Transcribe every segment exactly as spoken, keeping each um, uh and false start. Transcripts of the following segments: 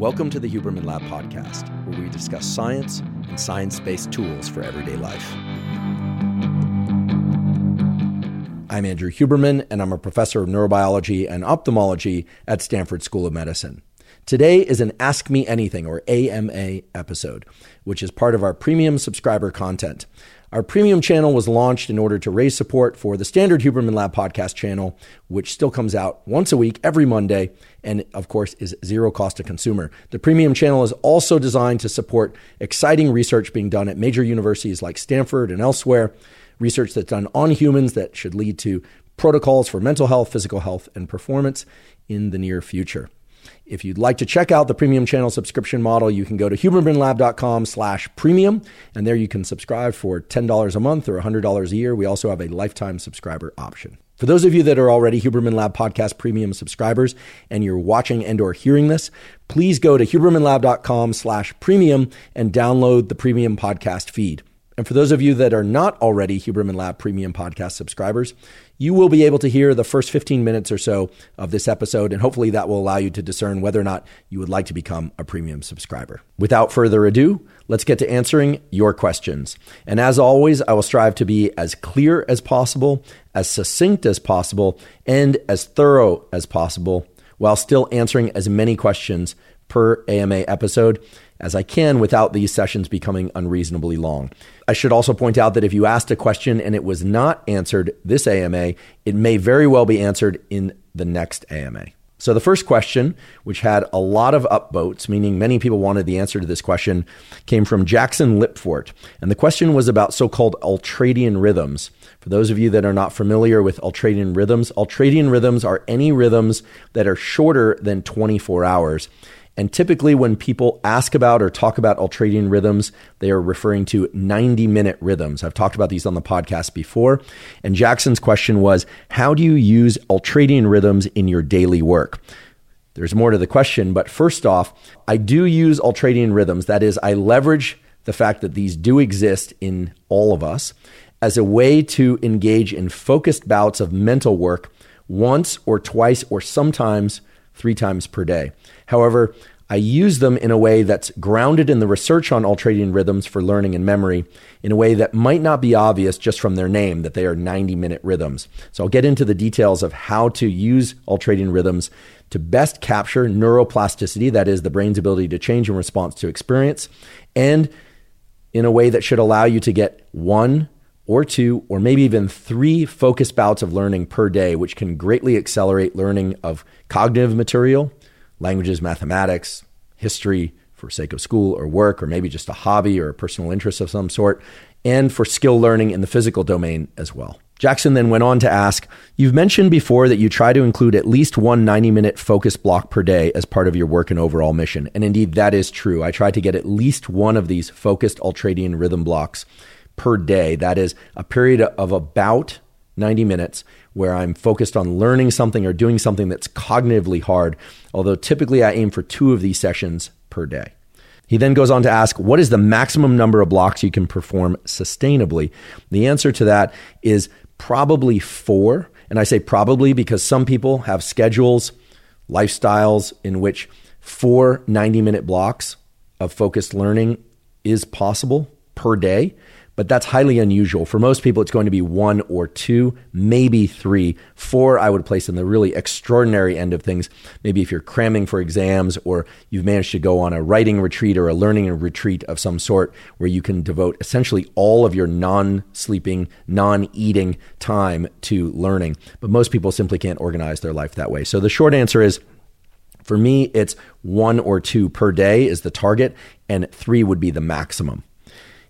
Welcome to the Huberman Lab Podcast, where we discuss science and science-based tools for everyday life. I'm Andrew Huberman, and I'm a professor of neurobiology and ophthalmology at Stanford School of Medicine. Today is an Ask Me Anything, or A M A, episode, which is part of our premium subscriber content. Our premium channel was launched in order to raise support for the standard Huberman Lab Podcast channel, which still comes out once a week, every Monday, and of course is zero cost to consumer. The premium channel is also designed to support exciting research being done at major universities like Stanford and elsewhere, research that's done on humans that should lead to protocols for mental health, physical health, and performance in the near future. If you'd like to check out the premium channel subscription model, you can go to huberman lab dot com slash premium, and there you can subscribe for ten dollars a month or one hundred dollars a year. We also have a lifetime subscriber option. For those of you that are already Huberman Lab Podcast premium subscribers and you're watching and or hearing this, please go to huberman lab dot com slash premium and download the premium podcast feed. And for those of you that are not already Huberman Lab Premium Podcast subscribers, you will be able to hear the first fifteen minutes or so of this episode, and hopefully that will allow you to discern whether or not you would like to become a premium subscriber. Without further ado, let's get to answering your questions. And as always, I will strive to be as clear as possible, as succinct as possible, and as thorough as possible, while still answering as many questions per A M A episode as I can without these sessions becoming unreasonably long. I should also point out that if you asked a question and it was not answered this A M A, it may very well be answered in the next A M A. So the first question, which had a lot of upvotes, meaning many people wanted the answer to this question, came from Jackson Lipfort. And the question was about so-called Ultradian rhythms. For those of you that are not familiar with Ultradian rhythms, Ultradian rhythms are any rhythms that are shorter than twenty-four hours. And typically when people ask about or talk about ultradian rhythms, they are referring to ninety-minute rhythms. I've talked about these on the podcast before. And Jackson's question was, how do you use ultradian rhythms in your daily work? There's more to the question, but first off, I do use ultradian rhythms. That is, I leverage the fact that these do exist in all of us as a way to engage in focused bouts of mental work once or twice or sometimes three times per day. However, I use them in a way that's grounded in the research on ultradian rhythms for learning and memory in a way that might not be obvious just from their name, that they are ninety-minute rhythms. So I'll get into the details of how to use ultradian rhythms to best capture neuroplasticity, that is the brain's ability to change in response to experience, and in a way that should allow you to get one or two or maybe even three focused bouts of learning per day, which can greatly accelerate learning of cognitive material, languages, mathematics, history for sake of school or work, or maybe just a hobby or a personal interest of some sort, and for skill learning in the physical domain as well. Jackson then went on to ask, you've mentioned before that you try to include at least one ninety-minute focus block per day as part of your work and overall mission. And indeed, that is true. I try to get at least one of these focused ultradian rhythm blocks per day. That is a period of about ninety minutes where I'm focused on learning something or doing something that's cognitively hard, although typically I aim for two of these sessions per day. He then goes on to ask, what is the maximum number of blocks you can perform sustainably? The answer to that is probably four. And I say probably because some people have schedules, lifestyles in which four ninety-minute blocks of focused learning is possible per day. But that's highly unusual. For most people, it's going to be one or two, maybe three. Four, I would place in the really extraordinary end of things. Maybe if you're cramming for exams or you've managed to go on a writing retreat or a learning retreat of some sort where you can devote essentially all of your non-sleeping, non-eating time to learning. But most people simply can't organize their life that way. So the short answer is, for me, it's one or two per day is the target, and three would be the maximum.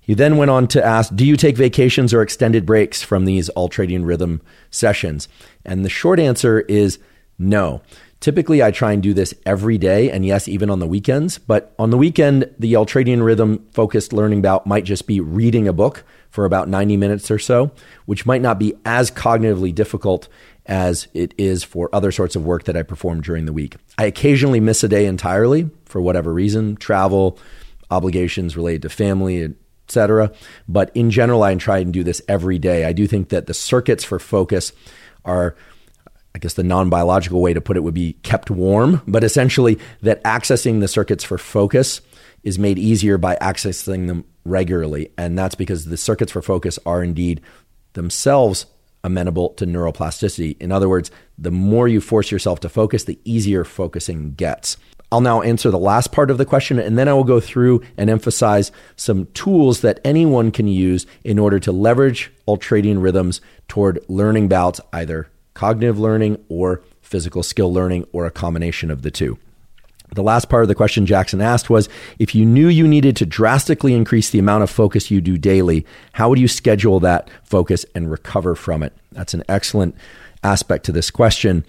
He then went on to ask, do you take vacations or extended breaks from these ultradian rhythm sessions? And the short answer is no. Typically, I try and do this every day, and yes, even on the weekends. But on the weekend, the ultradian rhythm-focused learning bout might just be reading a book for about ninety minutes or so, which might not be as cognitively difficult as it is for other sorts of work that I perform during the week. I occasionally miss a day entirely for whatever reason, travel, obligations related to family, et cetera. But in general, I try and do this every day. I do think that the circuits for focus are I guess the non-biological way to put it would be kept warm, but essentially that accessing the circuits for focus is made easier by accessing them regularly. And that's because the circuits for focus are indeed themselves amenable to neuroplasticity. In other words, the more you force yourself to focus, the easier focusing gets. I'll now answer the last part of the question, and then I will go through and emphasize some tools that anyone can use in order to leverage ultradian rhythms toward learning bouts, either cognitive learning or physical skill learning, or a combination of the two. The last part of the question Jackson asked was, if you knew you needed to drastically increase the amount of focus you do daily, how would you schedule that focus and recover from it? That's an excellent aspect to this question.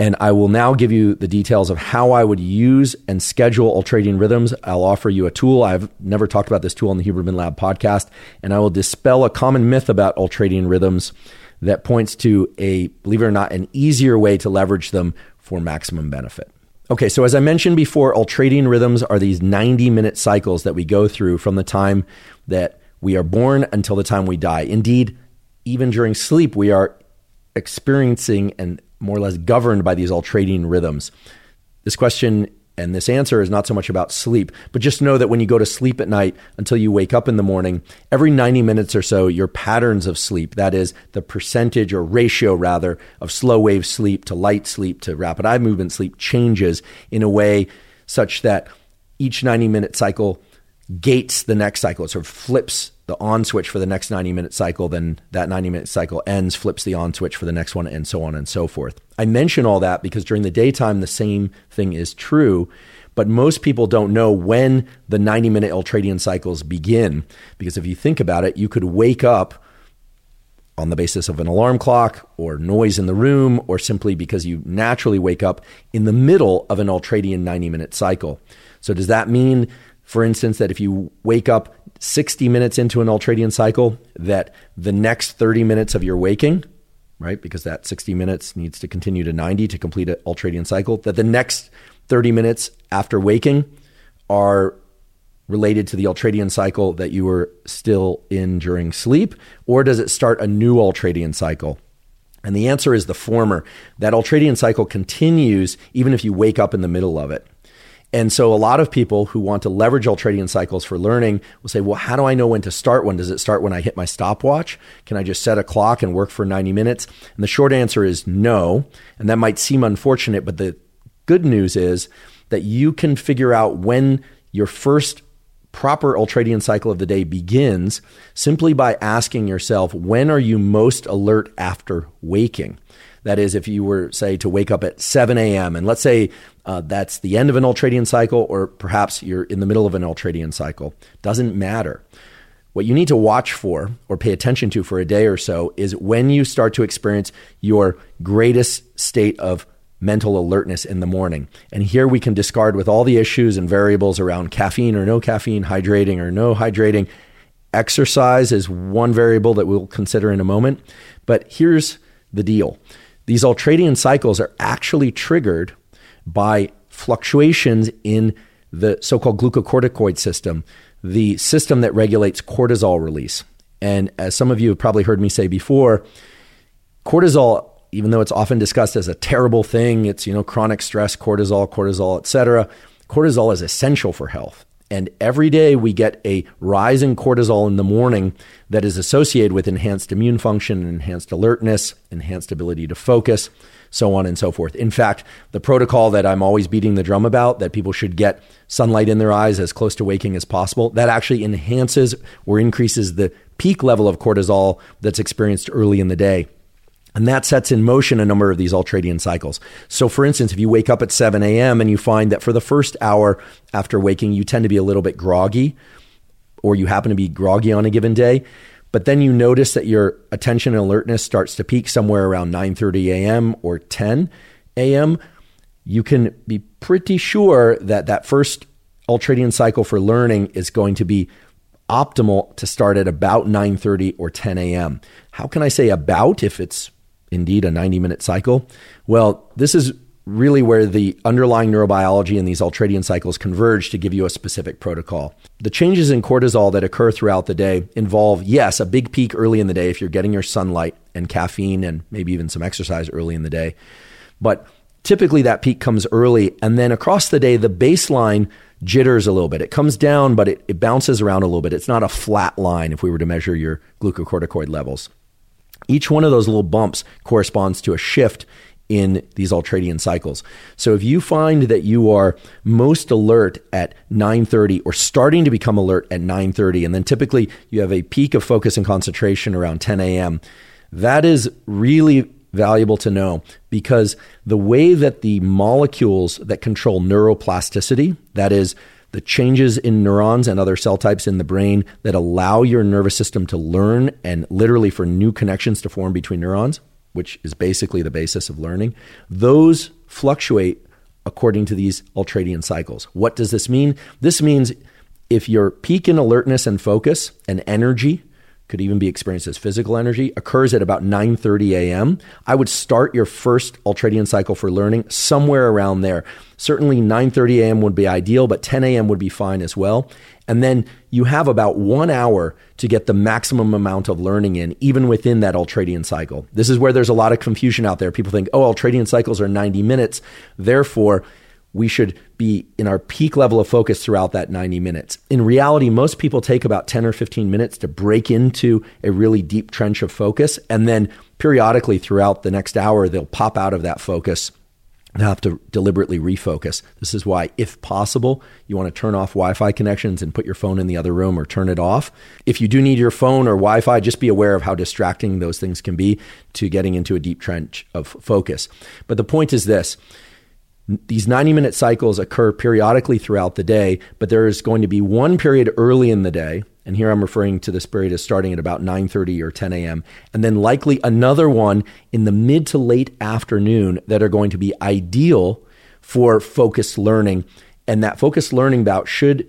And I will now give you the details of how I would use and schedule ultradian rhythms. I'll offer you a tool. I've never talked about this tool on the Huberman Lab podcast, and I will dispel a common myth about ultradian rhythms that points to a, believe it or not, an easier way to leverage them for maximum benefit. Okay, so as I mentioned before, ultradian rhythms are these ninety-minute cycles that we go through from the time that we are born until the time we die. Indeed, even during sleep, we are experiencing and more or less governed by these ultradian rhythms. This question and this answer is not so much about sleep, but just know that when you go to sleep at night until you wake up in the morning, every ninety minutes or so, your patterns of sleep, that is the percentage or ratio rather of slow wave sleep to light sleep to rapid eye movement sleep, changes in a way such that each ninety minute cycle gates the next cycle. It sort of flips the on switch for the next ninety minute cycle, then that ninety minute cycle ends, flips the on switch for the next one, and so on and so forth. I mention all that because during the daytime, the same thing is true, but most people don't know when the ninety minute ultradian cycles begin. Because if you think about it, you could wake up on the basis of an alarm clock or noise in the room, or simply because you naturally wake up in the middle of an ultradian ninety minute cycle. So does that mean, for instance, that if you wake up sixty minutes into an ultradian cycle, that the next thirty minutes of your waking, right, because that sixty minutes needs to continue to ninety to complete an ultradian cycle, that the next thirty minutes after waking are related to the ultradian cycle that you were still in during sleep? Or does it start a new ultradian cycle? And the answer is the former. That ultradian cycle continues even if you wake up in the middle of it. And so a lot of people who want to leverage ultradian cycles for learning will say, well, how do I know when to start one? Does it start when I hit my stopwatch? Can I just set a clock and work for ninety minutes? And the short answer is no. And that might seem unfortunate, but the good news is that you can figure out when your first proper ultradian cycle of the day begins simply by asking yourself, when are you most alert after waking? That is, if you were, say, to wake up at seven a.m., and let's say uh, that's the end of an ultradian cycle, or perhaps you're in the middle of an ultradian cycle, doesn't matter. What you need to watch for or pay attention to for a day or so is when you start to experience your greatest state of mental alertness in the morning. And here we can discard with all the issues and variables around caffeine or no caffeine, hydrating or no hydrating. Exercise is one variable that we'll consider in a moment. But here's the deal. These ultradian cycles are actually triggered by fluctuations in the so-called glucocorticoid system, the system that regulates cortisol release. And as some of you have probably heard me say before, cortisol, even though it's often discussed as a terrible thing, it's, you know, chronic stress, cortisol, cortisol, et cetera, cortisol is essential for health. And every day we get a rise in cortisol in the morning that is associated with enhanced immune function, enhanced alertness, enhanced ability to focus, so on and so forth. In fact, the protocol that I'm always beating the drum about, that people should get sunlight in their eyes as close to waking as possible, that actually enhances or increases the peak level of cortisol that's experienced early in the day. And that sets in motion a number of these ultradian cycles. So for instance, if you wake up at seven a.m. and you find that for the first hour after waking, you tend to be a little bit groggy, or you happen to be groggy on a given day, but then you notice that your attention and alertness starts to peak somewhere around nine thirty a.m. or ten a.m., you can be pretty sure that that first ultradian cycle for learning is going to be optimal to start at about nine thirty or ten a.m. How can I say about if it's indeed a ninety minute cycle? Well, this is really where the underlying neurobiology and these ultradian cycles converge to give you a specific protocol. The changes in cortisol that occur throughout the day involve, yes, a big peak early in the day if you're getting your sunlight and caffeine and maybe even some exercise early in the day. But typically that peak comes early, and then across the day, the baseline jitters a little bit. It comes down, but it, it bounces around a little bit. It's not a flat line if we were to measure your glucocorticoid levels. Each one of those little bumps corresponds to a shift in these ultradian cycles. So if you find that you are most alert at nine thirty or starting to become alert at nine thirty, and then typically you have a peak of focus and concentration around ten a.m., that is really valuable to know, because the way that the molecules that control neuroplasticity, that is the changes in neurons and other cell types in the brain that allow your nervous system to learn and literally for new connections to form between neurons, which is basically the basis of learning, those fluctuate according to these ultradian cycles. What does this mean? This means if your peak in alertness and focus and energy, could even be experienced as physical energy, occurs at about nine thirty a.m., I would start your first ultradian cycle for learning somewhere around there. Certainly nine thirty a.m. would be ideal, but ten a.m. would be fine as well. And then you have about one hour to get the maximum amount of learning in, even within that ultradian cycle. This is where there's a lot of confusion out there. People think, oh, ultradian cycles are ninety minutes, therefore we should be in our peak level of focus throughout that ninety minutes. In reality, most people take about ten or fifteen minutes to break into a really deep trench of focus. And then periodically throughout the next hour, they'll pop out of that focus and have to deliberately refocus. This is why, if possible, you want to turn off Wi-Fi connections and put your phone in the other room or turn it off. If you do need your phone or Wi-Fi, just be aware of how distracting those things can be to getting into a deep trench of focus. But the point is this. These ninety-minute cycles occur periodically throughout the day, but there is going to be one period early in the day, and here I'm referring to this period as starting at about nine thirty or ten a.m., and then likely another one in the mid to late afternoon that are going to be ideal for focused learning. And that focused learning bout should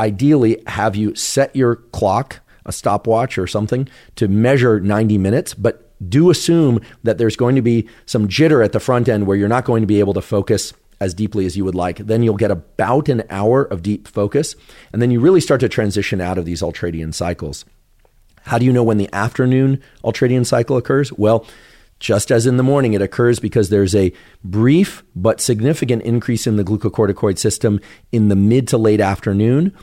ideally have you set your clock, a stopwatch or something, to measure ninety minutes, but do assume that there's going to be some jitter at the front end where you're not going to be able to focus as deeply as you would like. Then you'll get about an hour of deep focus, and then you really start to transition out of these ultradian cycles. How do you know when the afternoon ultradian cycle occurs? Well, just as in the morning, it occurs because there's a brief but significant increase in the glucocorticoid system in the mid to late afternoon.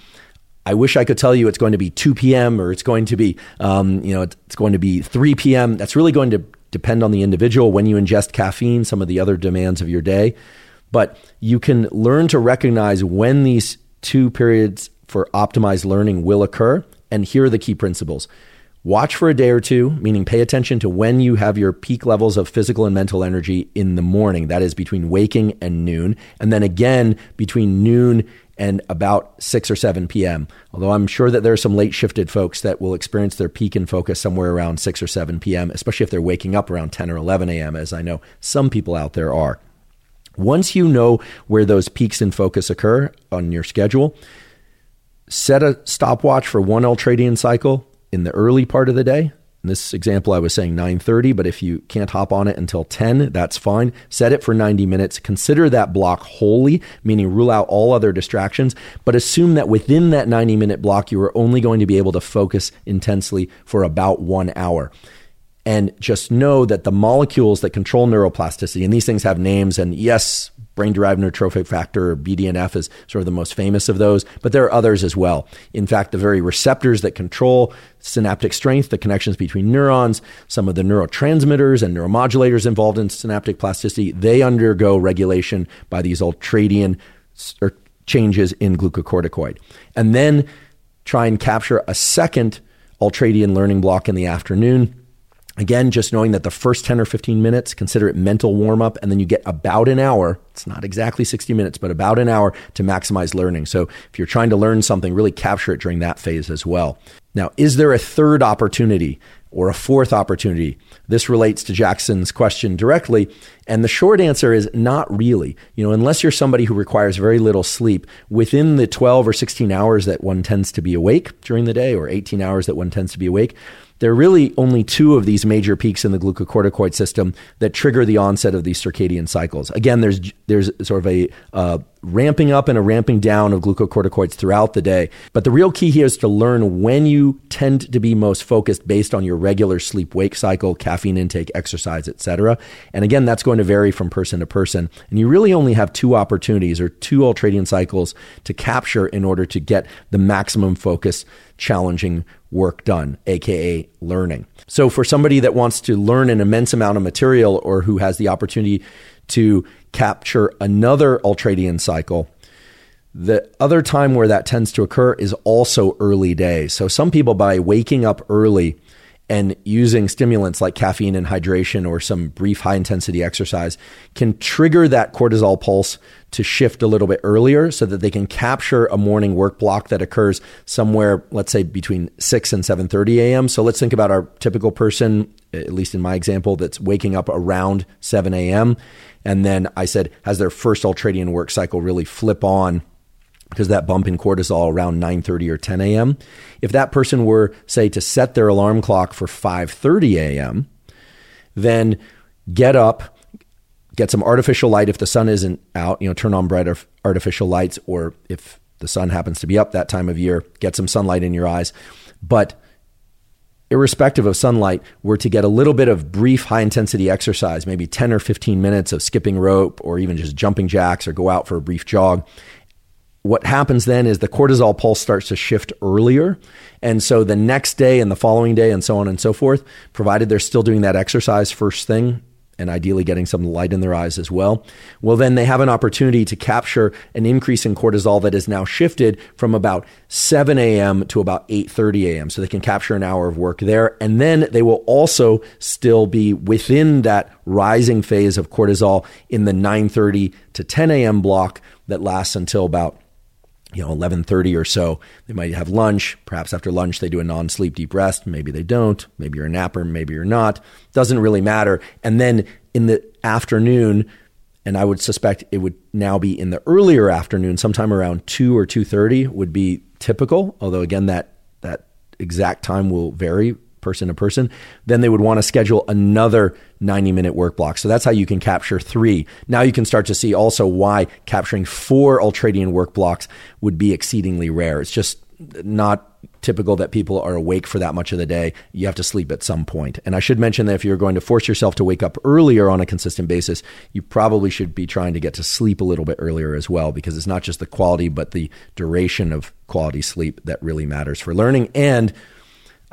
I wish I could tell you it's going to be two p.m. or it's going to be, um, you know, it's going to be three p.m. That's really going to depend on the individual, when you ingest caffeine, some of the other demands of your day. But you can learn to recognize when these two periods for optimized learning will occur. And here are the key principles. Watch for a day or two, meaning pay attention to when you have your peak levels of physical and mental energy in the morning. That is between waking and noon. And then again, between noon and about six or seven p.m., although I'm sure that there are some late shifted folks that will experience their peak in focus somewhere around six or seven p.m., especially if they're waking up around ten or eleven a.m., as I know some people out there are. Once you know where those peaks in focus occur on your schedule, set a stopwatch for one ultradian cycle in the early part of the day. In this example, I was saying nine thirty, but if you can't hop on it until ten, that's fine. Set it for ninety minutes. Consider that block wholly, meaning rule out all other distractions, but assume that within that ninety-minute block, you are only going to be able to focus intensely for about one hour. And just know that the molecules that control neuroplasticity, and these things have names, and yes, brain-derived neurotrophic factor, or B D N F, is sort of the most famous of those, but there are others as well. In fact, the very receptors that control synaptic strength, the connections between neurons, some of the neurotransmitters and neuromodulators involved in synaptic plasticity, they undergo regulation by these ultradian changes in glucocorticoid. And then try and capture a second ultradian learning block in the afternoon. Again, just knowing that the first ten or fifteen minutes, consider it mental warm-up, and then you get about an hour. It's not exactly sixty minutes, but about an hour to maximize learning. So if you're trying to learn something, really capture it during that phase as well. Now, is there a third opportunity or a fourth opportunity? This relates to Jackson's question directly. And the short answer is not really. You know, unless you're somebody who requires very little sleep, within the twelve or sixteen hours that one tends to be awake during the day, or eighteen hours that one tends to be awake, there are really only two of these major peaks in the glucocorticoid system that trigger the onset of these circadian cycles. Again, there's there's sort of a uh, ramping up and a ramping down of glucocorticoids throughout the day. But the real key here is to learn when you tend to be most focused based on your regular sleep-wake cycle, caffeine intake, exercise, et cetera. And again, that's going to vary from person to person. And you really only have two opportunities or two ultradian cycles to capture in order to get the maximum focus, challenging work done, aka learning. So for somebody that wants to learn an immense amount of material or who has the opportunity to capture another ultradian cycle, the other time where that tends to occur is also early days. So some people, by waking up early and using stimulants like caffeine and hydration or some brief high intensity exercise, can trigger that cortisol pulse to shift a little bit earlier so that they can capture a morning work block that occurs somewhere, let's say between six and seven thirty a.m. So let's think about our typical person, at least in my example, that's waking up around seven a.m. And then I said, has their first ultradian work cycle really flip on because that bump in cortisol around nine thirty or ten a.m. If that person were, say, to set their alarm clock for five thirty a.m., then get up, get some artificial light if the sun isn't out, you know, turn on bright artificial lights, or if the sun happens to be up that time of year, get some sunlight in your eyes. But irrespective of sunlight, we're to get a little bit of brief high intensity exercise, maybe ten or fifteen minutes of skipping rope or even just jumping jacks or go out for a brief jog. What happens then is the cortisol pulse starts to shift earlier. And so the next day and the following day and so on and so forth, provided they're still doing that exercise first thing and ideally getting some light in their eyes as well, well, then they have an opportunity to capture an increase in cortisol that is now shifted from about seven a.m. to about eight thirty a.m. So they can capture an hour of work there. And then they will also still be within that rising phase of cortisol in the nine thirty to ten a.m. block that lasts until about you know, eleven thirty or so. They might have lunch. Perhaps after lunch, they do a non-sleep deep rest. Maybe they don't. Maybe you're a napper. Maybe you're not. Doesn't really matter. And then in the afternoon, and I would suspect it would now be in the earlier afternoon, sometime around two or two thirty would be typical. Although again, that, that exact time will vary person to person. Then they would want to schedule another ninety minute work block. So that's how you can capture three. Now you can start to see also why capturing four ultradian work blocks would be exceedingly rare. It's just not typical that people are awake for that much of the day. You have to sleep at some point. And I should mention that if you're going to force yourself to wake up earlier on a consistent basis, you probably should be trying to get to sleep a little bit earlier as well, because it's not just the quality, but the duration of quality sleep that really matters for learning. And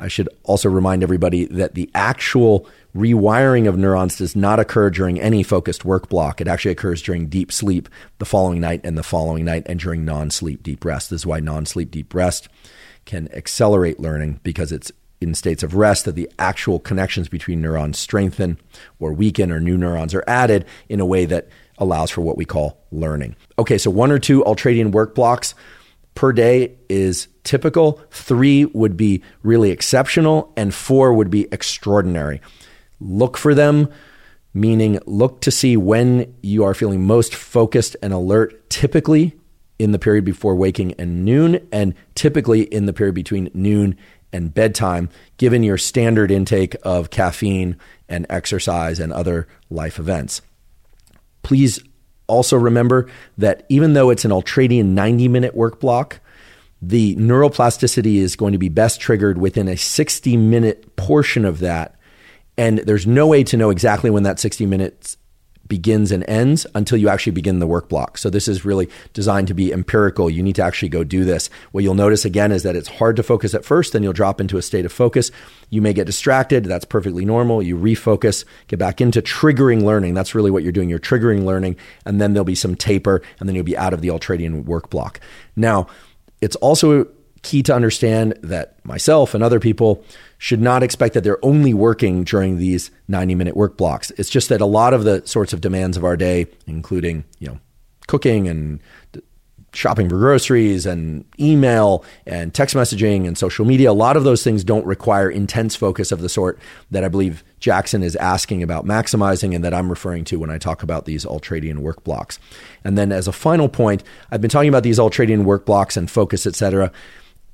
I should also remind everybody that the actual rewiring of neurons does not occur during any focused work block. It actually occurs during deep sleep the following night and the following night and during non-sleep deep rest. This is why non-sleep deep rest can accelerate learning, because it's in states of rest that the actual connections between neurons strengthen or weaken, or new neurons are added in a way that allows for what we call learning. Okay, so one or two ultradian work blocks per day is typical, three would be really exceptional, and four would be extraordinary. Look for them, meaning look to see when you are feeling most focused and alert, typically in the period before waking and noon, and typically in the period between noon and bedtime, given your standard intake of caffeine and exercise and other life events. Please also remember that even though it's an ultradian ninety minute work block, the neuroplasticity is going to be best triggered within a sixty minute portion of that. And there's no way to know exactly when that sixty minutes begins and ends until you actually begin the work block. So this is really designed to be empirical. You need to actually go do this. What you'll notice again is that it's hard to focus at first, then you'll drop into a state of focus. You may get distracted. That's perfectly normal. You refocus, get back into triggering learning. That's really what you're doing. You're triggering learning, and then there'll be some taper, and then you'll be out of the ultradian work block. Now, it's also key to understand that myself and other people should not expect that they're only working during these ninety minute work blocks. It's just that a lot of the sorts of demands of our day, including, you know, cooking and shopping for groceries and email and text messaging and social media, a lot of those things don't require intense focus of the sort that I believe Jackson is asking about maximizing and that I'm referring to when I talk about these ultradian work blocks. And then as a final point, I've been talking about these ultradian work blocks and focus, et cetera,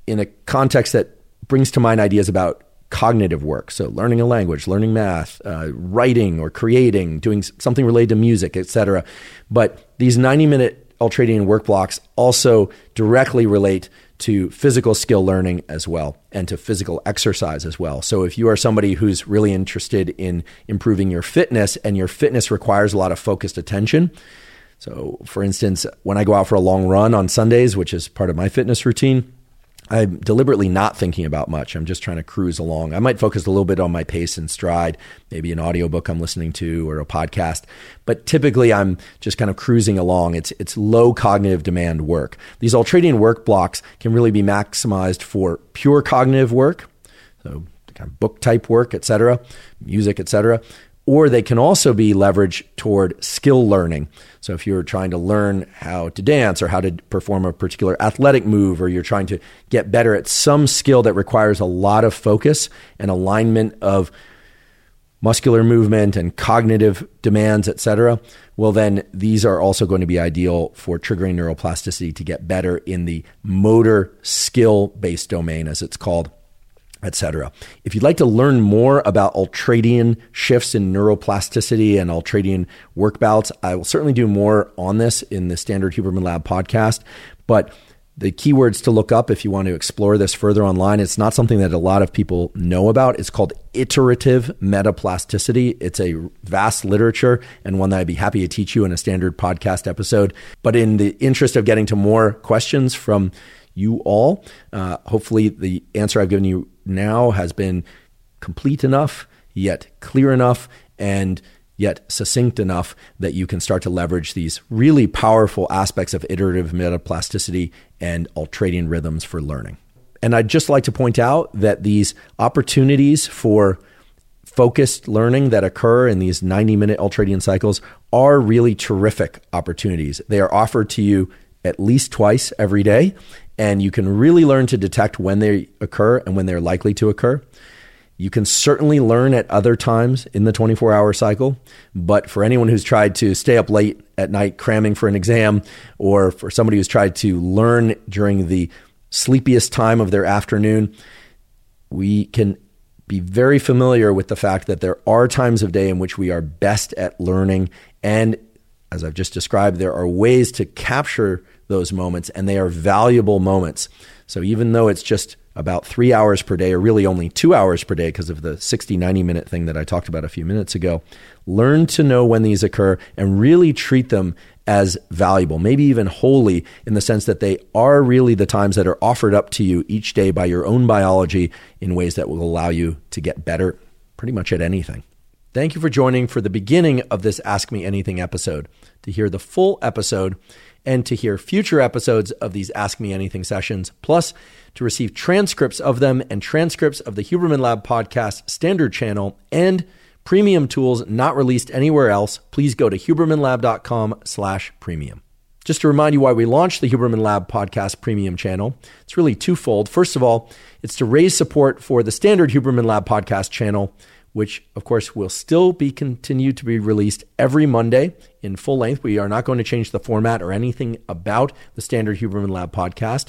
in a context that brings to mind ideas about cognitive work. So learning a language, learning math, uh, writing or creating, doing something related to music, et cetera. But these ninety minute Ultradian work blocks also directly relate to physical skill learning as well, and to physical exercise as well. So if you are somebody who's really interested in improving your fitness, and your fitness requires a lot of focused attention. So for instance, when I go out for a long run on Sundays, which is part of my fitness routine, I'm deliberately not thinking about much. I'm just trying to cruise along. I might focus a little bit on my pace and stride, maybe an audiobook I'm listening to or a podcast, but typically I'm just kind of cruising along. It's it's low cognitive demand work. These Ultradian work blocks can really be maximized for pure cognitive work, so kind of book type work, et cetera, music, et cetera, or they can also be leveraged toward skill learning. So if you're trying to learn how to dance or how to perform a particular athletic move, or you're trying to get better at some skill that requires a lot of focus and alignment of muscular movement and cognitive demands, et cetera, well, then these are also going to be ideal for triggering neuroplasticity to get better in the motor skill-based domain, as it's called, et cetera. If you'd like to learn more about Ultradian shifts in neuroplasticity and Ultradian work bouts, I will certainly do more on this in the Standard Huberman Lab podcast. But the keywords to look up if you want to explore this further online, it's not something that a lot of people know about. It's called iterative metaplasticity. It's a vast literature and one that I'd be happy to teach you in a standard podcast episode. But in the interest of getting to more questions from you all, uh, hopefully the answer I've given you now has been complete enough, yet clear enough, and yet succinct enough that you can start to leverage these really powerful aspects of iterative metaplasticity and Ultradian rhythms for learning. And I'd just like to point out that these opportunities for focused learning that occur in these ninety minute Ultradian cycles are really terrific opportunities. They are offered to you at least twice every day, and you can really learn to detect when they occur and when they're likely to occur. You can certainly learn at other times in the twenty-four hour cycle, but for anyone who's tried to stay up late at night cramming for an exam, or for somebody who's tried to learn during the sleepiest time of their afternoon, we can be very familiar with the fact that there are times of day in which we are best at learning. And as I've just described, there are ways to capture those moments, and they are valuable moments. So even though it's just about three hours per day, or really only two hours per day because of the sixty, ninety minute thing that I talked about a few minutes ago, learn to know when these occur and really treat them as valuable, maybe even holy, in the sense that they are really the times that are offered up to you each day by your own biology in ways that will allow you to get better pretty much at anything. Thank you for joining for the beginning of this Ask Me Anything episode. To hear the full episode, and to hear future episodes of these Ask Me Anything sessions, plus to receive transcripts of them and transcripts of the Huberman Lab Podcast Standard Channel and premium tools not released anywhere else, please go to hubermanlab.com slash premium. Just to remind you why we launched the Huberman Lab Podcast Premium Channel, it's really twofold. First of all, it's to raise support for the Standard Huberman Lab Podcast Channel, which of course will still be continued to be released every Monday in full length. We are not going to change the format or anything about the Standard Huberman Lab Podcast.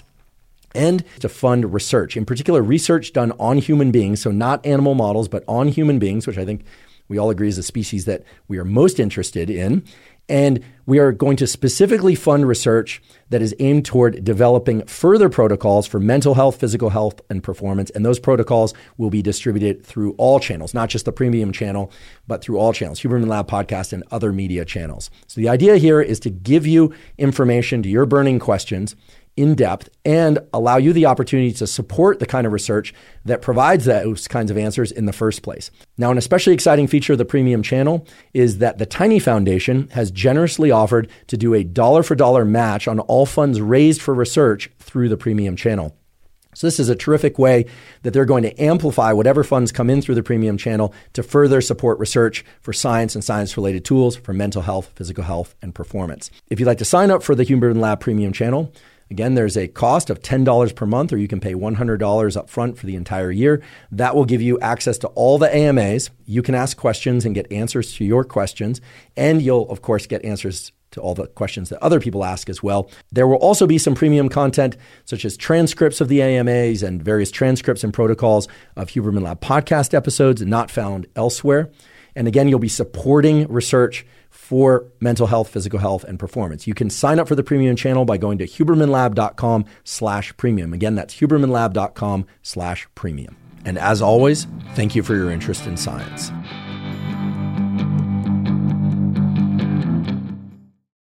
And to fund research, in particular research done on human beings, so not animal models, but on human beings, which I think we all agree is the species that we are most interested in. And we are going to specifically fund research that is aimed toward developing further protocols for mental health, physical health, and performance. And those protocols will be distributed through all channels, not just the premium channel, but through all channels, Huberman Lab Podcast and other media channels. So the idea here is to give you information to your burning questions in depth and allow you the opportunity to support the kind of research that provides those kinds of answers in the first place. Now, an especially exciting feature of the premium channel is that the Tiny Foundation has generously offered to do a dollar for dollar match on all funds raised for research through the premium channel. So this is a terrific way that they're going to amplify whatever funds come in through the premium channel to further support research for science and science-related tools for mental health, physical health, and performance. If you'd like to sign up for the Huberman Lab Premium Channel, again, there's a cost of ten dollars per month, or you can pay one hundred dollars up front for the entire year. That will give you access to all the A M As. You can ask questions and get answers to your questions. And you'll, of course, get answers to all the questions that other people ask as well. There will also be some premium content, such as transcripts of the A M As and various transcripts and protocols of Huberman Lab podcast episodes not found elsewhere. And again, you'll be supporting research for mental health, physical health, and performance. You can sign up for the premium channel by going to huberman lab dot com slash premium. Again, that's huberman lab dot com slash premium. And as always, thank you for your interest in science.